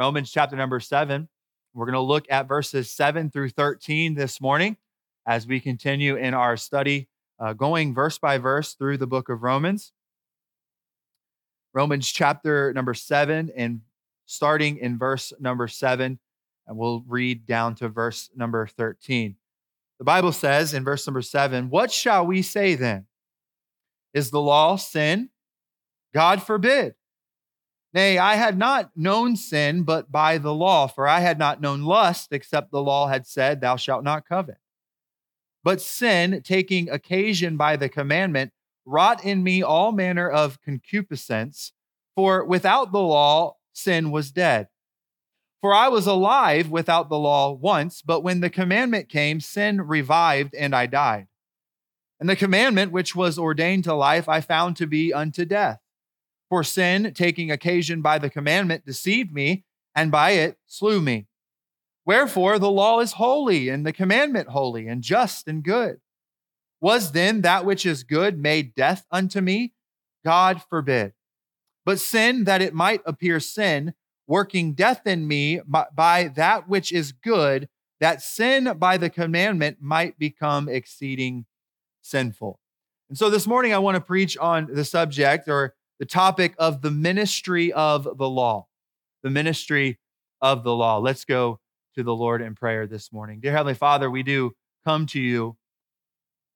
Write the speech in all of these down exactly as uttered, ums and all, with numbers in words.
Romans chapter number seven. We're going to look at verses seven through thirteen this morning as we continue in our study, uh, going verse by verse through the book of Romans. Romans chapter number seven, and starting in verse number seven, and we'll read down to verse number thirteen. The Bible says in verse number seven, "What shall we say then? Is the law sin? God forbid. Nay, I had not known sin but by the law, for I had not known lust, except the law had said, thou shalt not covet. But sin, taking occasion by the commandment, wrought in me all manner of concupiscence, for without the law, sin was dead. For I was alive without the law once, but when the commandment came, sin revived and I died. And the commandment which was ordained to life, I found to be unto death. For sin, taking occasion by the commandment, deceived me, and by it slew me. Wherefore the law is holy, and the commandment holy, and just and good. Was then that which is good made death unto me? God forbid. But sin, that it might appear sin, working death in me by that which is good, that sin by the commandment might become exceeding sinful." And so this morning I want to preach on the subject, or the topic, of the ministry of the law, the ministry of the law. Let's go to the Lord in prayer this morning. Dear Heavenly Father, we do come to you,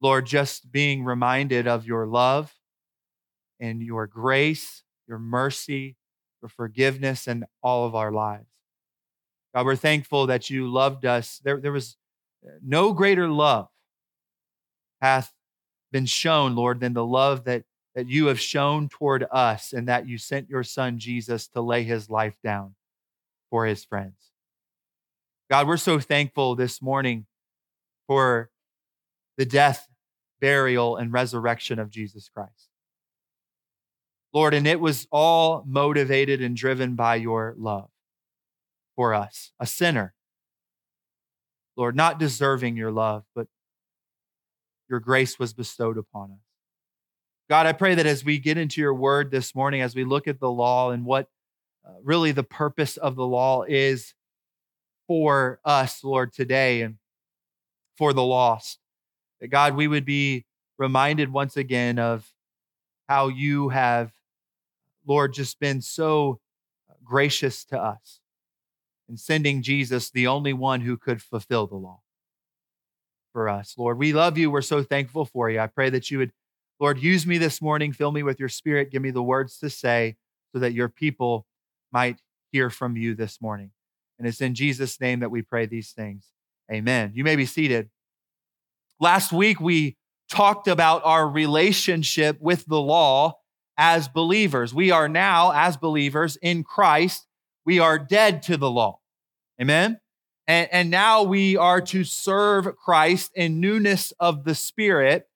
Lord, just being reminded of your love and your grace, your mercy, your forgiveness in all of our lives. God, we're thankful that you loved us. There, there was no greater love hath been shown, Lord, than the love that that you have shown toward us, and that you sent your son Jesus to lay his life down for his friends. God, we're so thankful this morning for the death, burial, and resurrection of Jesus Christ. Lord, and it was all motivated and driven by your love for us, a sinner. Lord, not deserving your love, but your grace was bestowed upon us. God, I pray that as we get into your word this morning, as we look at the law and what uh, really the purpose of the law is for us, Lord, today and for the lost, that God, we would be reminded once again of how you have, Lord, just been so gracious to us in sending Jesus, the only one who could fulfill the law for us. Lord, we love you. We're so thankful for you. I pray that you would, Lord, use me this morning, fill me with your spirit, give me the words to say so that your people might hear from you this morning. And it's in Jesus' name that we pray these things. Amen. You may be seated. Last week, we talked about our relationship with the law as believers. We are now, as believers in Christ, we are dead to the law. Amen? And, and now we are to serve Christ in newness of the Spirit,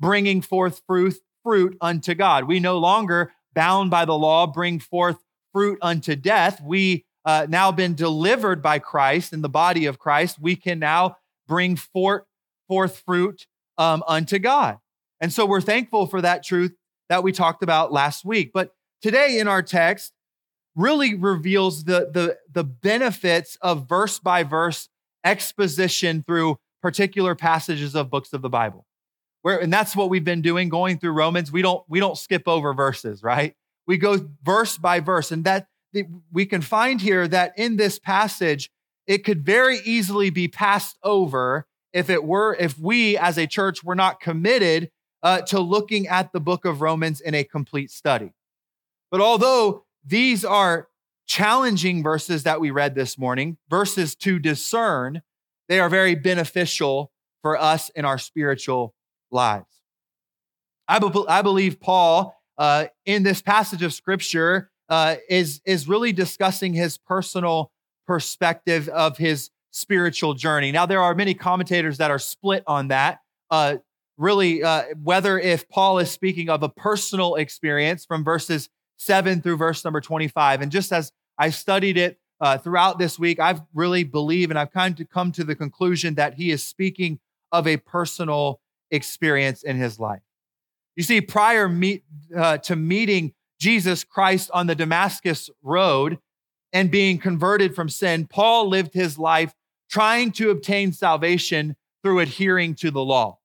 bringing forth fruit, fruit unto God. We no longer, bound by the law, bring forth fruit unto death. We uh, now been delivered by Christ in the body of Christ. We can now bring forth, forth fruit um, unto God. And so we're thankful for that truth that we talked about last week. But today in our text really reveals the, the, the benefits of verse by verse exposition through particular passages of books of the Bible. We're, and that's what we've been doing, going through Romans. We don't we don't skip over verses, right? We go verse by verse, and that we can find here that in this passage, it could very easily be passed over if it were if we as a church were not committed uh, to looking at the book of Romans in a complete study. But although these are challenging verses that we read this morning, verses to discern, they are very beneficial for us in our spiritual lives. I, be- I believe Paul uh, in this passage of scripture uh, is, is really discussing his personal perspective of his spiritual journey. Now, there are many commentators that are split on that, uh, really uh, whether if Paul is speaking of a personal experience from verses seven through verse number twenty-five. And just as I studied it uh, throughout this week, I've really believe and I've kind of come to the conclusion that he is speaking of a personal experience in his life. You see, prior meet, uh, to meeting Jesus Christ on the Damascus Road and being converted from sin, Paul lived his life trying to obtain salvation through adhering to the law.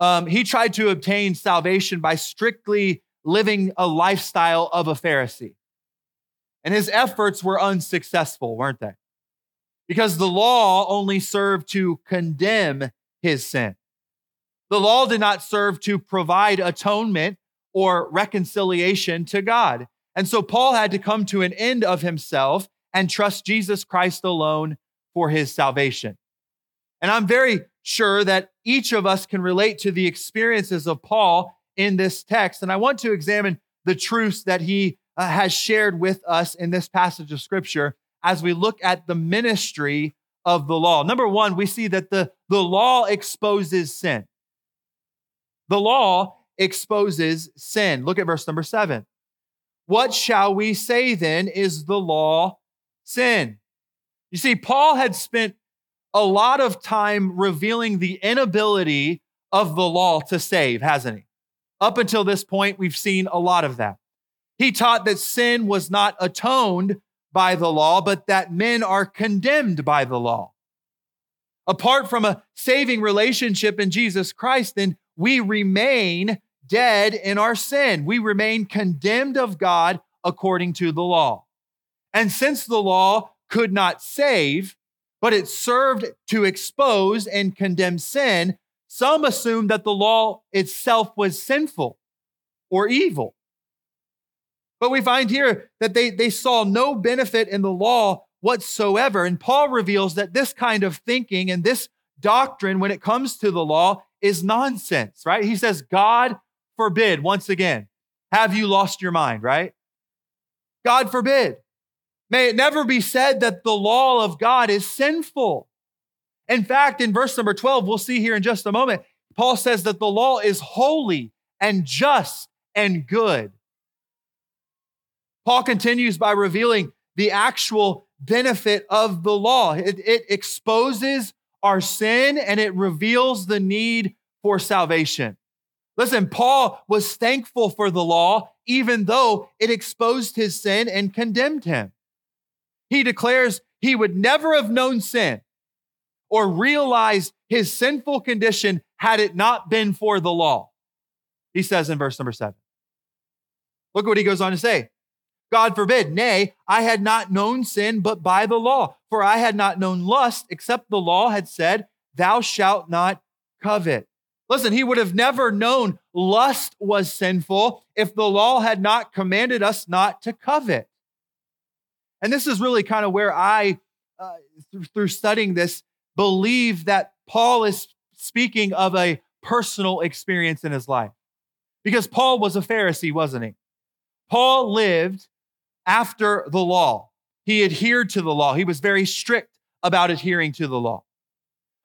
Um, he tried to obtain salvation by strictly living a lifestyle of a Pharisee. And his efforts were unsuccessful, weren't they? Because the law only served to condemn his sin. The law did not serve to provide atonement or reconciliation to God. And so Paul had to come to an end of himself and trust Jesus Christ alone for his salvation. And I'm very sure that each of us can relate to the experiences of Paul in this text. And I want to examine the truths that he uh, has shared with us in this passage of scripture as we look at the ministry of the law. Number one, we see that the, the law exposes sin. The law exposes sin. Look at verse number seven. What shall we say then? Is the law sin? You see, Paul had spent a lot of time revealing the inability of the law to save, hasn't he? Up until this point, we've seen a lot of that. He taught that sin was not atoned by the law, but that men are condemned by the law. Apart from a saving relationship in Jesus Christ, then we remain dead in our sin. We remain condemned of God according to the law. And since the law could not save, but it served to expose and condemn sin, some assumed that the law itself was sinful or evil. But we find here that they, they saw no benefit in the law whatsoever. And Paul reveals that this kind of thinking and this doctrine when it comes to the law is nonsense, right? He says, God forbid, once again, have you lost your mind, right? God forbid. May it never be said that the law of God is sinful. In fact, in verse number twelve, we'll see here in just a moment, Paul says that the law is holy and just and good. Paul continues by revealing the actual benefit of the law. It, it exposes our sin and it reveals the need for salvation. Listen, Paul was thankful for the law, even though it exposed his sin and condemned him. He declares he would never have known sin or realized his sinful condition had it not been for the law. He says in verse number seven. Look at what he goes on to say. God forbid, nay, I had not known sin but by the law, for I had not known lust except the law had said, thou shalt not covet. Listen, he would have never known lust was sinful if the law had not commanded us not to covet. And this is really kind of where I, uh, th- through studying this, believe that Paul is speaking of a personal experience in his life. Because Paul was a Pharisee, wasn't he? Paul lived after the law. He adhered to the law. He was very strict about adhering to the law.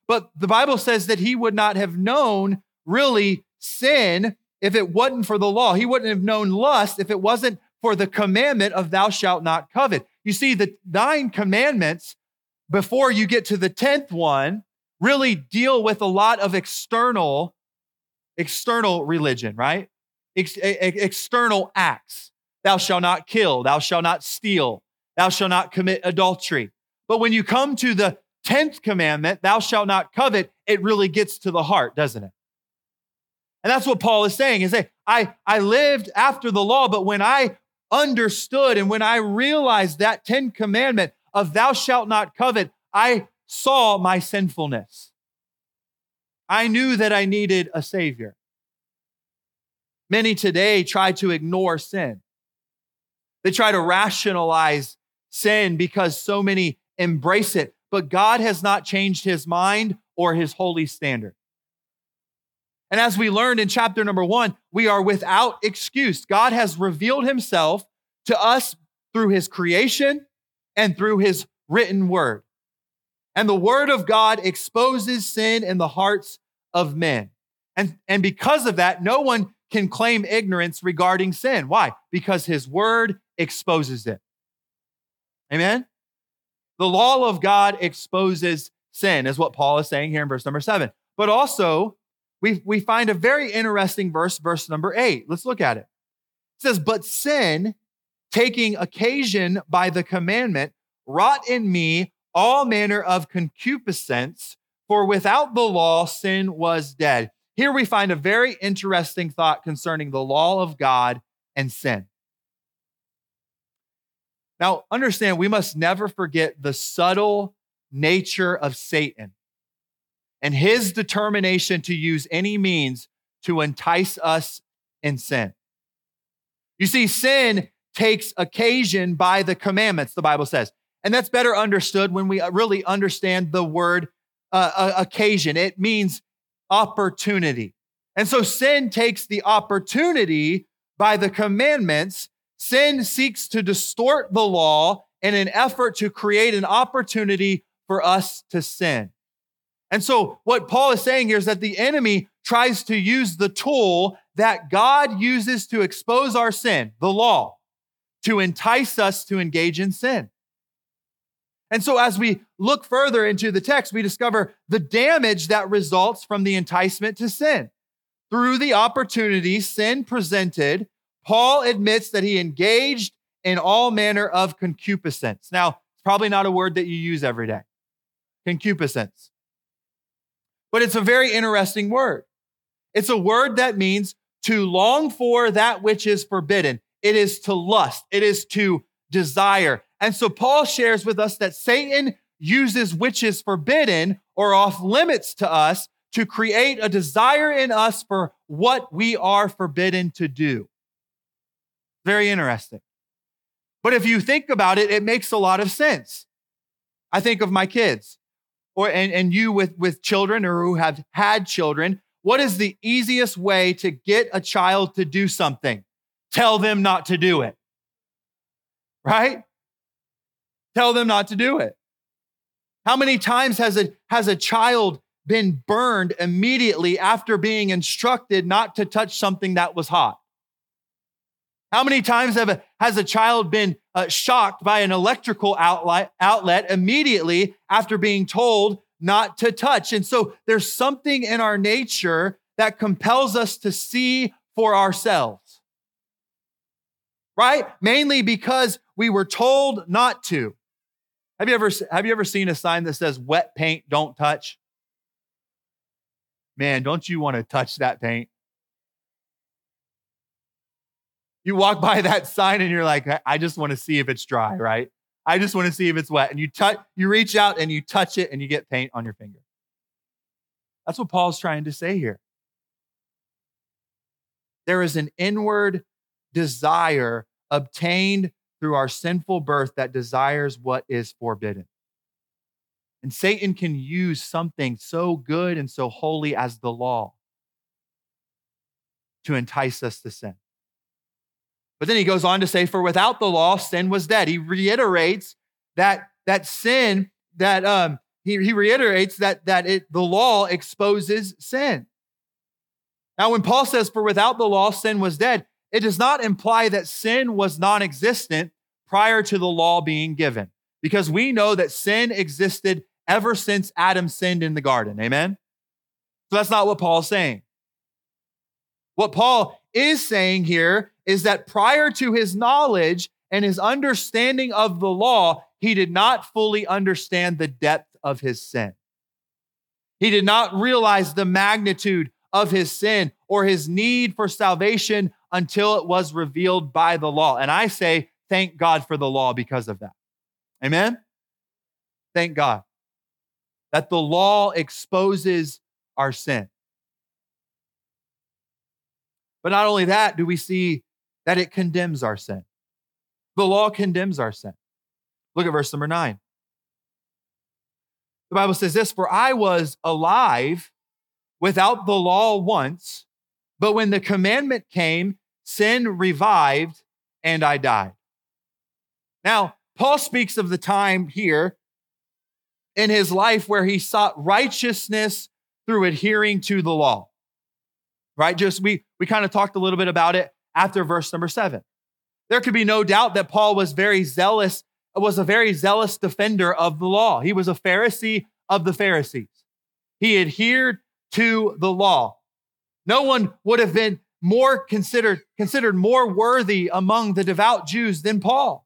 But the Bible says that he would not have known really sin if it wasn't for the law. He wouldn't have known lust if it wasn't for the commandment of thou shalt not covet. You see, the nine commandments before you get to the tenth one really deal with a lot of external, external religion, right? Ex- external acts. Thou shalt not kill. Thou shalt not steal. Thou shalt not commit adultery. But when you come to the tenth commandment, thou shalt not covet, it really gets to the heart, doesn't it? And that's what Paul is saying, is that I, I lived after the law, but when I understood and when I realized that tenth commandment of thou shalt not covet, I saw my sinfulness. I knew that I needed a savior. Many today try to ignore sin. They try to rationalize sin because so many embrace it, but God has not changed his mind or his holy standard. And as we learned in chapter number one, we are without excuse. God has revealed himself to us through his creation and through his written word. And the word of God exposes sin in the hearts of men. And, and because of that, no one can claim ignorance regarding sin. Why? Because his word exposes it. Amen? The law of God exposes sin is what Paul is saying here in verse number seven. But also, we, we find a very interesting verse, verse number eight. Let's look at it. It says, but sin taking occasion by the commandment, wrought in me all manner of concupiscence, for without the law, sin was dead. Here we find a very interesting thought concerning the law of God and sin. Now, understand, we must never forget the subtle nature of Satan and his determination to use any means to entice us in sin. You see, sin takes occasion by the commandments, the Bible says. And that's better understood when we really understand the word uh, occasion. It means opportunity. And so sin takes the opportunity by the commandments. Sin seeks to distort the law in an effort to create an opportunity for us to sin. And so what Paul is saying here is that the enemy tries to use the tool that God uses to expose our sin, the law, to entice us to engage in sin. And so as we look further into the text, we discover the damage that results from the enticement to sin. Through the opportunity sin presented, Paul admits that he engaged in all manner of concupiscence. Now, it's probably not a word that you use every day, concupiscence. But it's a very interesting word. It's a word that means to long for that which is forbidden. It is to lust. It is to desire. And so Paul shares with us that Satan uses which is forbidden or off limits to us to create a desire in us for what we are forbidden to do. Very interesting. But if you think about it, it makes a lot of sense. I think of my kids or and, and you with, with children or who have had children. What is the easiest way to get a child to do something? Tell them not to do it, right? Tell them not to do it. How many times has a, has a child been burned immediately after being instructed not to touch something that was hot? How many times have a, has a child been uh, shocked by an electrical outlet, outlet immediately after being told not to touch? And so there's something in our nature that compels us to see for ourselves, right? Mainly because we were told not to. Have you ever, have you ever seen a sign that says wet paint, don't touch? Man, don't you want to touch that paint? You walk by that sign and you're like, I just want to see if it's dry, right? I just want to see if it's wet. And you touch, you reach out and you touch it and you get paint on your finger. That's what Paul's trying to say here. There is an inward desire obtained through our sinful birth that desires what is forbidden. And Satan can use something so good and so holy as the law to entice us to sin. But then he goes on to say, for without the law, sin was dead. He reiterates that, that sin, that um, he, he reiterates that, that it, the law exposes sin. Now, when Paul says, for without the law, sin was dead, it does not imply that sin was non-existent prior to the law being given, because we know that sin existed ever since Adam sinned in the garden. Amen? So that's not what Paul's saying. What Paul is saying here is that prior to his knowledge and his understanding of the law, he did not fully understand the depth of his sin. He did not realize the magnitude of his sin or his need for salvation until it was revealed by the law. And I say, thank God for the law because of that. Amen? Thank God that the law exposes our sin. But not only that, do we see that it condemns our sin. The law condemns our sin. Look at verse number nine. The Bible says this, for I was alive without the law once, but when the commandment came, sin revived and I died. Now, Paul speaks of the time here in his life where he sought righteousness through adhering to the law, right? Just we we kind of talked a little bit about it after verse number seven. There could be no doubt that Paul was very zealous, was a very zealous defender of the law. He was a Pharisee of the Pharisees. He adhered to the law. No one would have been more considered, considered more worthy among the devout Jews than Paul.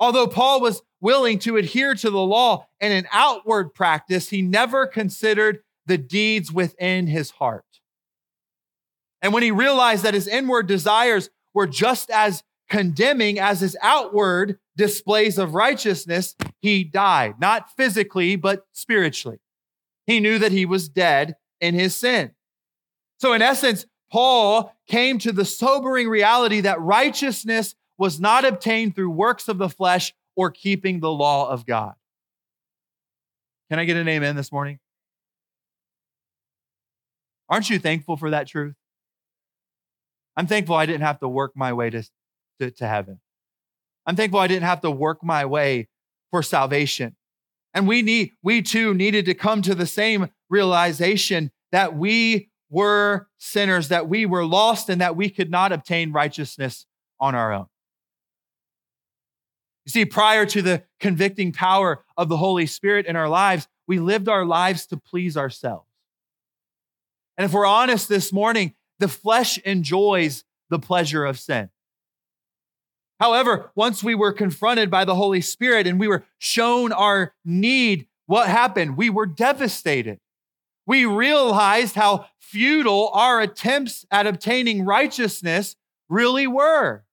Although Paul was willing to adhere to the law in an outward practice, he never considered the deeds within his heart. And when he realized that his inward desires were just as condemning as his outward displays of righteousness, he died, not physically, but spiritually. He knew that he was dead in his sin. So in essence, Paul came to the sobering reality that righteousness was not obtained through works of the flesh or keeping the law of God. Can I get an amen this morning? Aren't you thankful for that truth? I'm thankful I didn't have to work my way to, to, to heaven. I'm thankful I didn't have to work my way for salvation. And we need, we too needed to come to the same realization that we were sinners, that we were lost, and that we could not obtain righteousness on our own. You see, prior to the convicting power of the Holy Spirit in our lives, we lived our lives to please ourselves. And if we're honest this morning, the flesh enjoys the pleasure of sin. However, once we were confronted by the Holy Spirit and we were shown our need, what happened? We were devastated. We realized how futile our attempts at obtaining righteousness really were.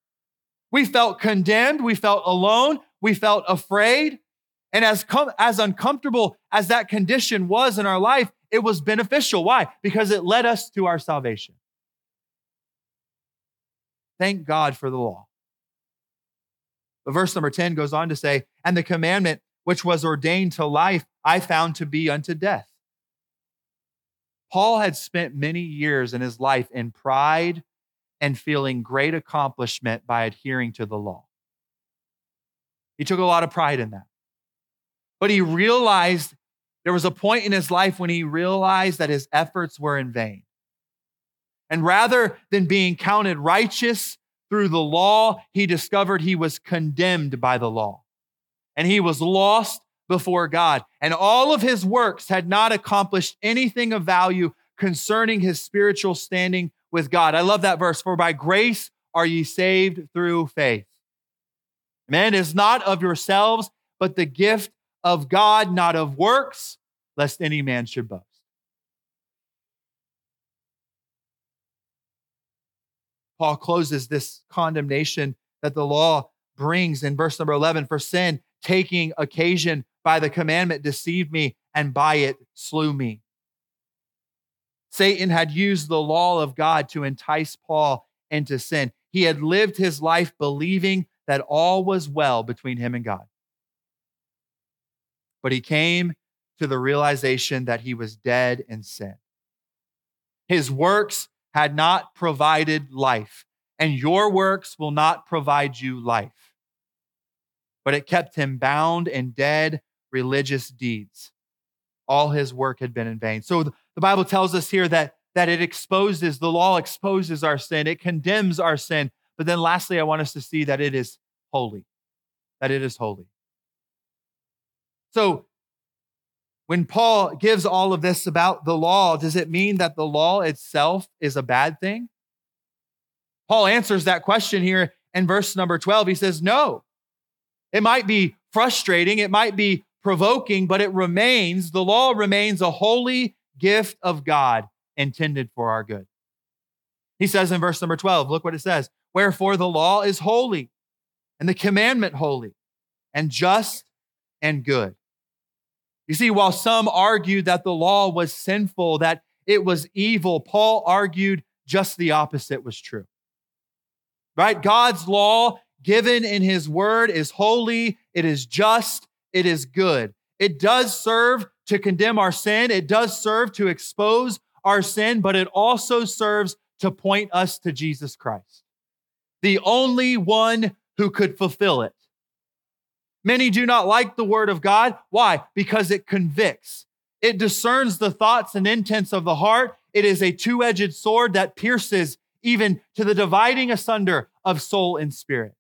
We felt condemned. We felt alone. We felt afraid. And as com- as uncomfortable as that condition was in our life, it was beneficial. Why? Because it led us to our salvation. Thank God for the law. But verse number ten goes on to say, and the commandment which was ordained to life, I found to be unto death. Paul had spent many years in his life in pride and feeling great accomplishment by adhering to the law. He took a lot of pride in that. But he realized there was a point in his life when he realized that his efforts were in vain. And rather than being counted righteous through the law, he discovered he was condemned by the law and he was lost before God. And all of his works had not accomplished anything of value concerning his spiritual standing with God. I love that verse. For by grace are ye saved through faith. Man is not of yourselves, but the gift of God, not of works, lest any man should boast. Paul closes this condemnation that the law brings in verse number eleven, for sin, taking occasion by the commandment, deceived me, and by it slew me. Satan had used the law of God to entice Paul into sin. He had lived his life believing that all was well between him and God. But he came to the realization that he was dead in sin. His works had not provided life, and your works will not provide you life. But it kept him bound in dead religious deeds. All his work had been in vain. So the Bible tells us here that, that it exposes, the law exposes our sin, it condemns our sin. But then lastly, I want us to see that it is holy, that it is holy. So when Paul gives all of this about the law, does it mean that the law itself is a bad thing? Paul answers that question here in verse number twelve. He says, no, it might be frustrating. It might be provoking, but it remains, the law remains a holy gift of God intended for our good. He says in verse number twelve, look what it says. Wherefore the law is holy and the commandment holy and just and good. You see, while some argued that the law was sinful, that it was evil, Paul argued just the opposite was true, right? God's law given in his word is holy, it is just, it is good. It does serve to condemn our sin. It does serve to expose our sin, but it also serves to point us to Jesus Christ, the only one who could fulfill it. Many do not like the word of God. Why? Because it convicts. It discerns the thoughts and intents of the heart. It is a two-edged sword that pierces even to the dividing asunder of soul and spirit.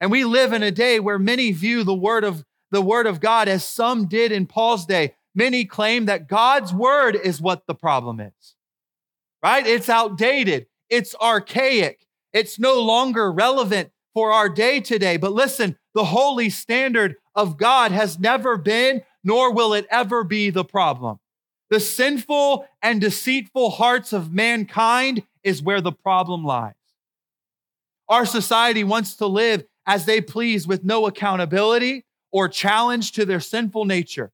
And we live in a day where many view the word of, the word of God as some did in Paul's day. Many claim that God's word is what the problem is, right? It's outdated. It's archaic. It's no longer relevant for our day today. But listen, the holy standard of God has never been, nor will it ever be, the problem. The sinful and deceitful hearts of mankind is where the problem lies. Our society wants to live as they please with no accountability or challenge to their sinful nature.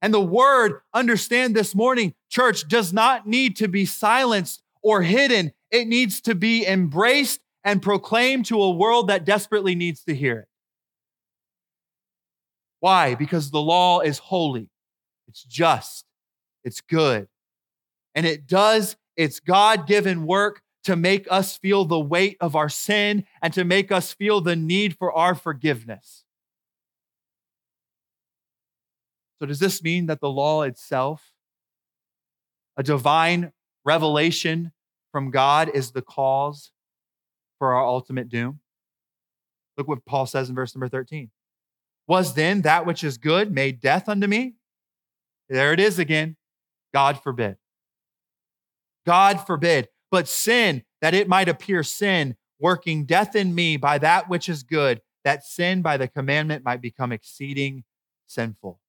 And the word, understand this morning, church, does not need to be silenced or hidden. It needs to be embraced and proclaimed to a world that desperately needs to hear it. Why? Because the law is holy. It's just. It's good. And it does its God-given work to make us feel the weight of our sin and to make us feel the need for our forgiveness. So does this mean that the law itself, a divine revelation from God, is the cause for our ultimate doom? Look what Paul says in verse number thirteen. Was then that which is good made death unto me? There it is again. God forbid. God forbid. But sin, that it might appear sin, working death in me by that which is good, that sin by the commandment might become exceeding sinful.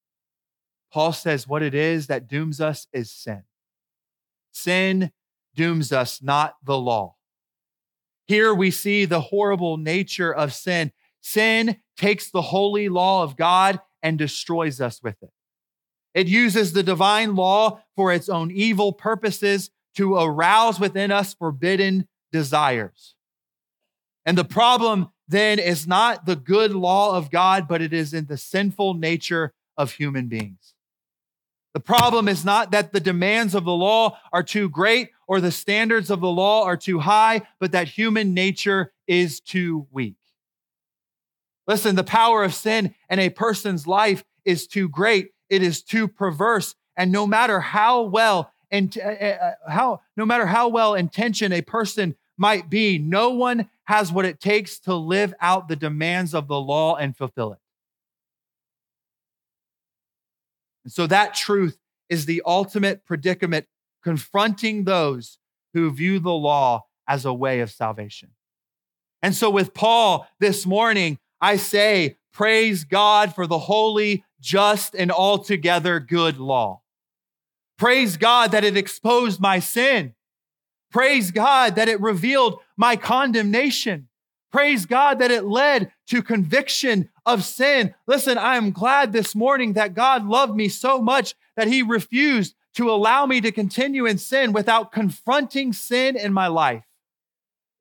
Paul says what it is that dooms us is sin. Sin dooms us, not the law. Here we see the horrible nature of sin. Sin takes the holy law of God and destroys us with it. It uses the divine law for its own evil purposes, to arouse within us forbidden desires. And the problem then is not the good law of God, but it is in the sinful nature of human beings. The problem is not that the demands of the law are too great or the standards of the law are too high, but that human nature is too weak. Listen, the power of sin in a person's life is too great. It is too perverse. And no matter how well And how, no matter how well intentioned a person might be, no one has what it takes to live out the demands of the law and fulfill it. And so that truth is the ultimate predicament confronting those who view the law as a way of salvation. And so with Paul this morning, I say, praise God for the holy, just, and altogether good law. Praise God that it exposed my sin. Praise God that it revealed my condemnation. Praise God that it led to conviction of sin. Listen, I am glad this morning that God loved me so much that he refused to allow me to continue in sin without confronting sin in my life.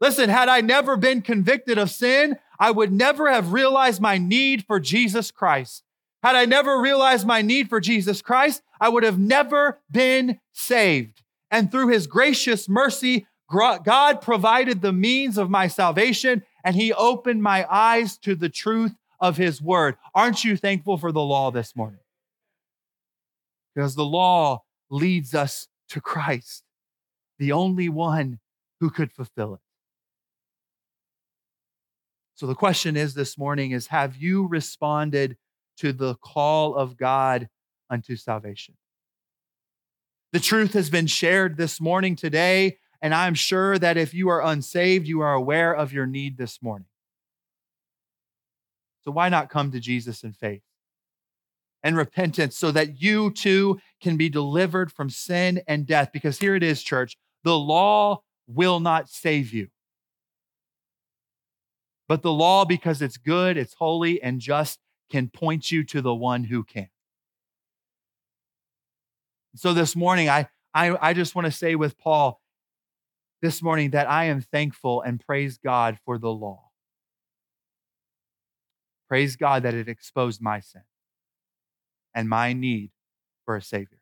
Listen, had I never been convicted of sin, I would never have realized my need for Jesus Christ. Had I never realized my need for Jesus Christ, I would have never been saved. And through his gracious mercy, God provided the means of my salvation, and he opened my eyes to the truth of his word. Aren't you thankful for the law this morning? Because the law leads us to Christ, the only one who could fulfill it. So the question is this morning is, have you responded to the call of God unto salvation? The truth has been shared this morning today, and I'm sure that if you are unsaved, you are aware of your need this morning. So why not come to Jesus in faith and repentance so that you too can be delivered from sin and death? Because here it is, church, the law will not save you. But the law, because it's good, it's holy and just, can point you to the one who can. So this morning, I, I, I just want to say with Paul this morning that I am thankful and praise God for the law. Praise God that it exposed my sin and my need for a Savior.